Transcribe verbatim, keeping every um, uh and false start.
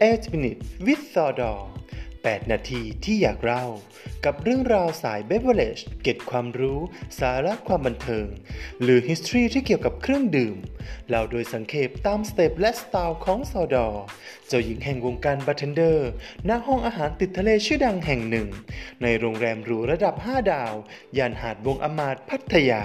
eight minutes with Sodor แปด นาทีที่อยากเล่ากับเรื่องราวสายเบเวอร์เรจเก็บความรู้สาระความบันเทิงหรือ history ที่เกี่ยวกับเครื่องดื่มเราโดยสังเขปตามสเต็ปและสไตล์ของซอดอร์เจ้าหญิงแห่งวงการบาร์เทนเดอร์ณห้องอาหารติดทะเลชื่อดังแห่งหนึ่งในโรงแรมหรูระดับห้าดาวย่านหาดวงอมาดพัทยา